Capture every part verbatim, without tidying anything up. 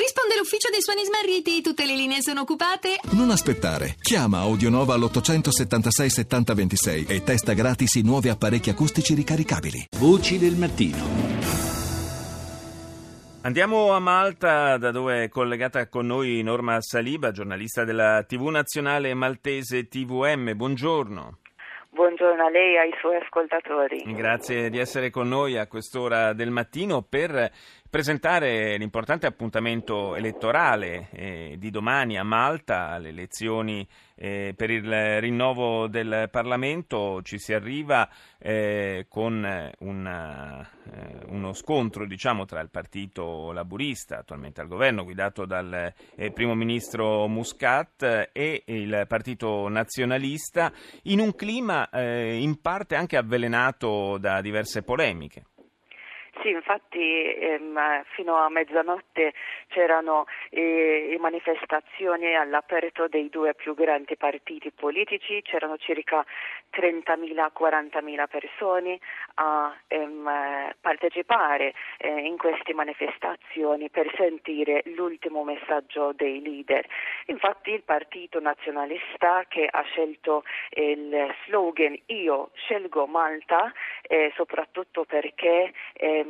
Risponde l'ufficio dei suoni smarriti, tutte le linee sono occupate. Non aspettare, chiama Audio Nova all'ottocentosettantasei settanta ventisei e testa gratis i nuovi apparecchi acustici ricaricabili. Voci del mattino. Andiamo a Malta, da dove è collegata con noi Norma Saliba, giornalista della tivù nazionale maltese T V M. Buongiorno. Buongiorno a lei e ai suoi ascoltatori. Grazie di essere con noi a quest'ora del mattino per presentare l'importante appuntamento elettorale eh, di domani a Malta, le elezioni eh, per il rinnovo del Parlamento. Ci si arriva eh, con una, eh, uno scontro diciamo, tra il partito laburista, attualmente al governo, guidato dal eh, primo ministro Muscat, e il partito nazionalista, in un clima eh, in parte anche avvelenato da diverse polemiche. Sì, infatti ehm, fino a mezzanotte c'erano eh, manifestazioni all'aperto dei due più grandi partiti politici, c'erano circa trentamila quarantamila persone a ehm, partecipare eh, in queste manifestazioni per sentire l'ultimo messaggio dei leader. Infatti il partito nazionalista, che ha scelto il slogan "Io scelgo Malta", eh, soprattutto perché ehm,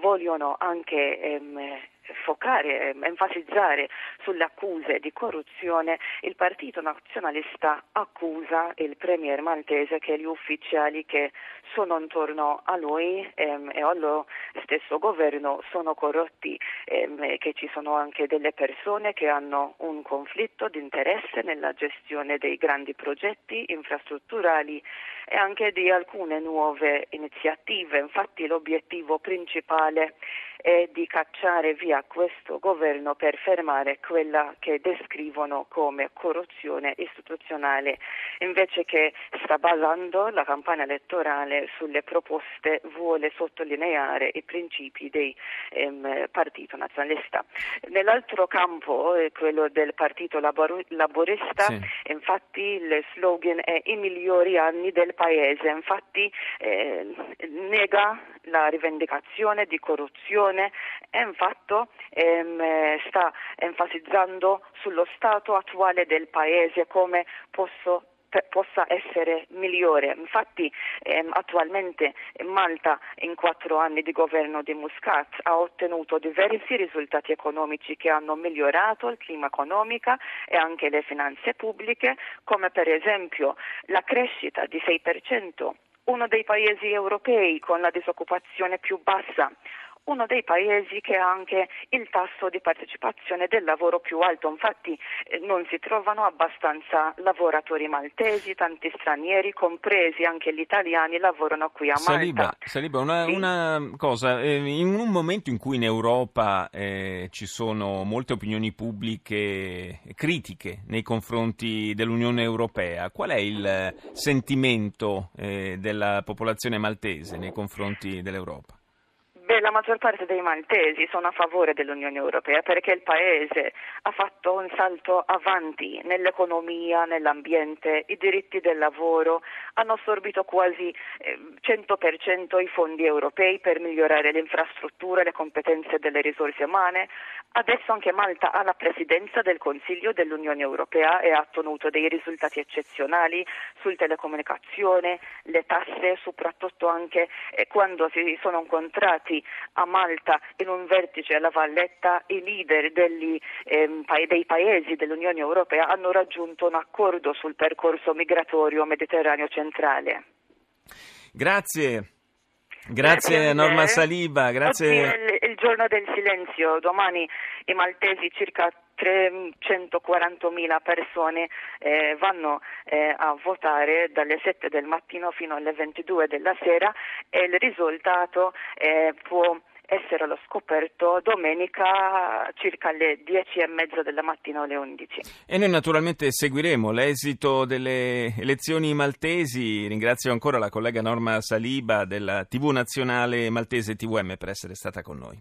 vogliono anche ehm, focare, ehm, enfatizzare sulle accuse di corruzione, il partito nazionalista accusa il premier maltese che gli ufficiali che sono intorno a lui ehm, e allo stesso governo sono corrotti, ehm, che ci sono anche delle persone che hanno un conflitto di interesse nella gestione dei grandi progetti infrastrutturali e anche di alcune nuove iniziative. Infatti l'obiettivo principale è di cacciare via questo governo per fermare quella che descrivono come corruzione istituzionale, invece che sta basando la campagna elettorale sulle proposte, vuole sottolineare i principi dei ehm, partito nazionalista. Nell'altro campo, eh, quello del partito labor- laborista, sì. Infatti il slogan è "i migliori anni del paese", infatti eh, nega la rivendicazione di corruzione e infatti ehm, sta enfatizzando sullo stato attuale del paese, come posso possa essere migliore. Infatti ehm, attualmente Malta, in quattro anni di governo di Muscat, ha ottenuto diversi risultati economici che hanno migliorato il clima economico e anche le finanze pubbliche, come per esempio la crescita di sei per cento, uno dei paesi europei con la disoccupazione più bassa, uno dei paesi che ha anche il tasso di partecipazione del lavoro più alto. Infatti non si trovano abbastanza lavoratori maltesi, tanti stranieri, compresi anche gli italiani, lavorano qui a Malta. Saliba, Saliba una, sì. una cosa, in un momento in cui in Europa eh, ci sono molte opinioni pubbliche critiche nei confronti dell'Unione Europea, qual è il sentimento eh, della popolazione maltese nei confronti dell'Europa? Beh, la maggior parte dei maltesi sono a favore dell'Unione Europea perché il Paese ha fatto un salto avanti nell'economia, nell'ambiente, i diritti del lavoro, hanno assorbito quasi cento per cento i fondi europei per migliorare le infrastrutture, le competenze delle risorse umane. Adesso anche Malta ha la presidenza del Consiglio dell'Unione Europea e ha ottenuto dei risultati eccezionali sul telecomunicazione, le tasse, soprattutto anche quando si sono incontrati a Malta in un vertice alla Valletta i leader degli, ehm, pa- dei paesi dell'Unione Europea hanno raggiunto un accordo sul percorso migratorio mediterraneo centrale. Grazie, grazie Norma Saliba. Grazie. Oggi è il, il giorno del silenzio, domani i maltesi circa trecentoquarantamila persone eh, vanno eh, a votare dalle sette del mattino fino alle ventidue della sera e il risultato eh, può essere allo scoperto domenica circa alle dieci e mezza della mattina o alle undici. E noi naturalmente seguiremo l'esito delle elezioni maltesi. Ringrazio ancora la collega Norma Saliba della tivù nazionale maltese T V M per essere stata con noi.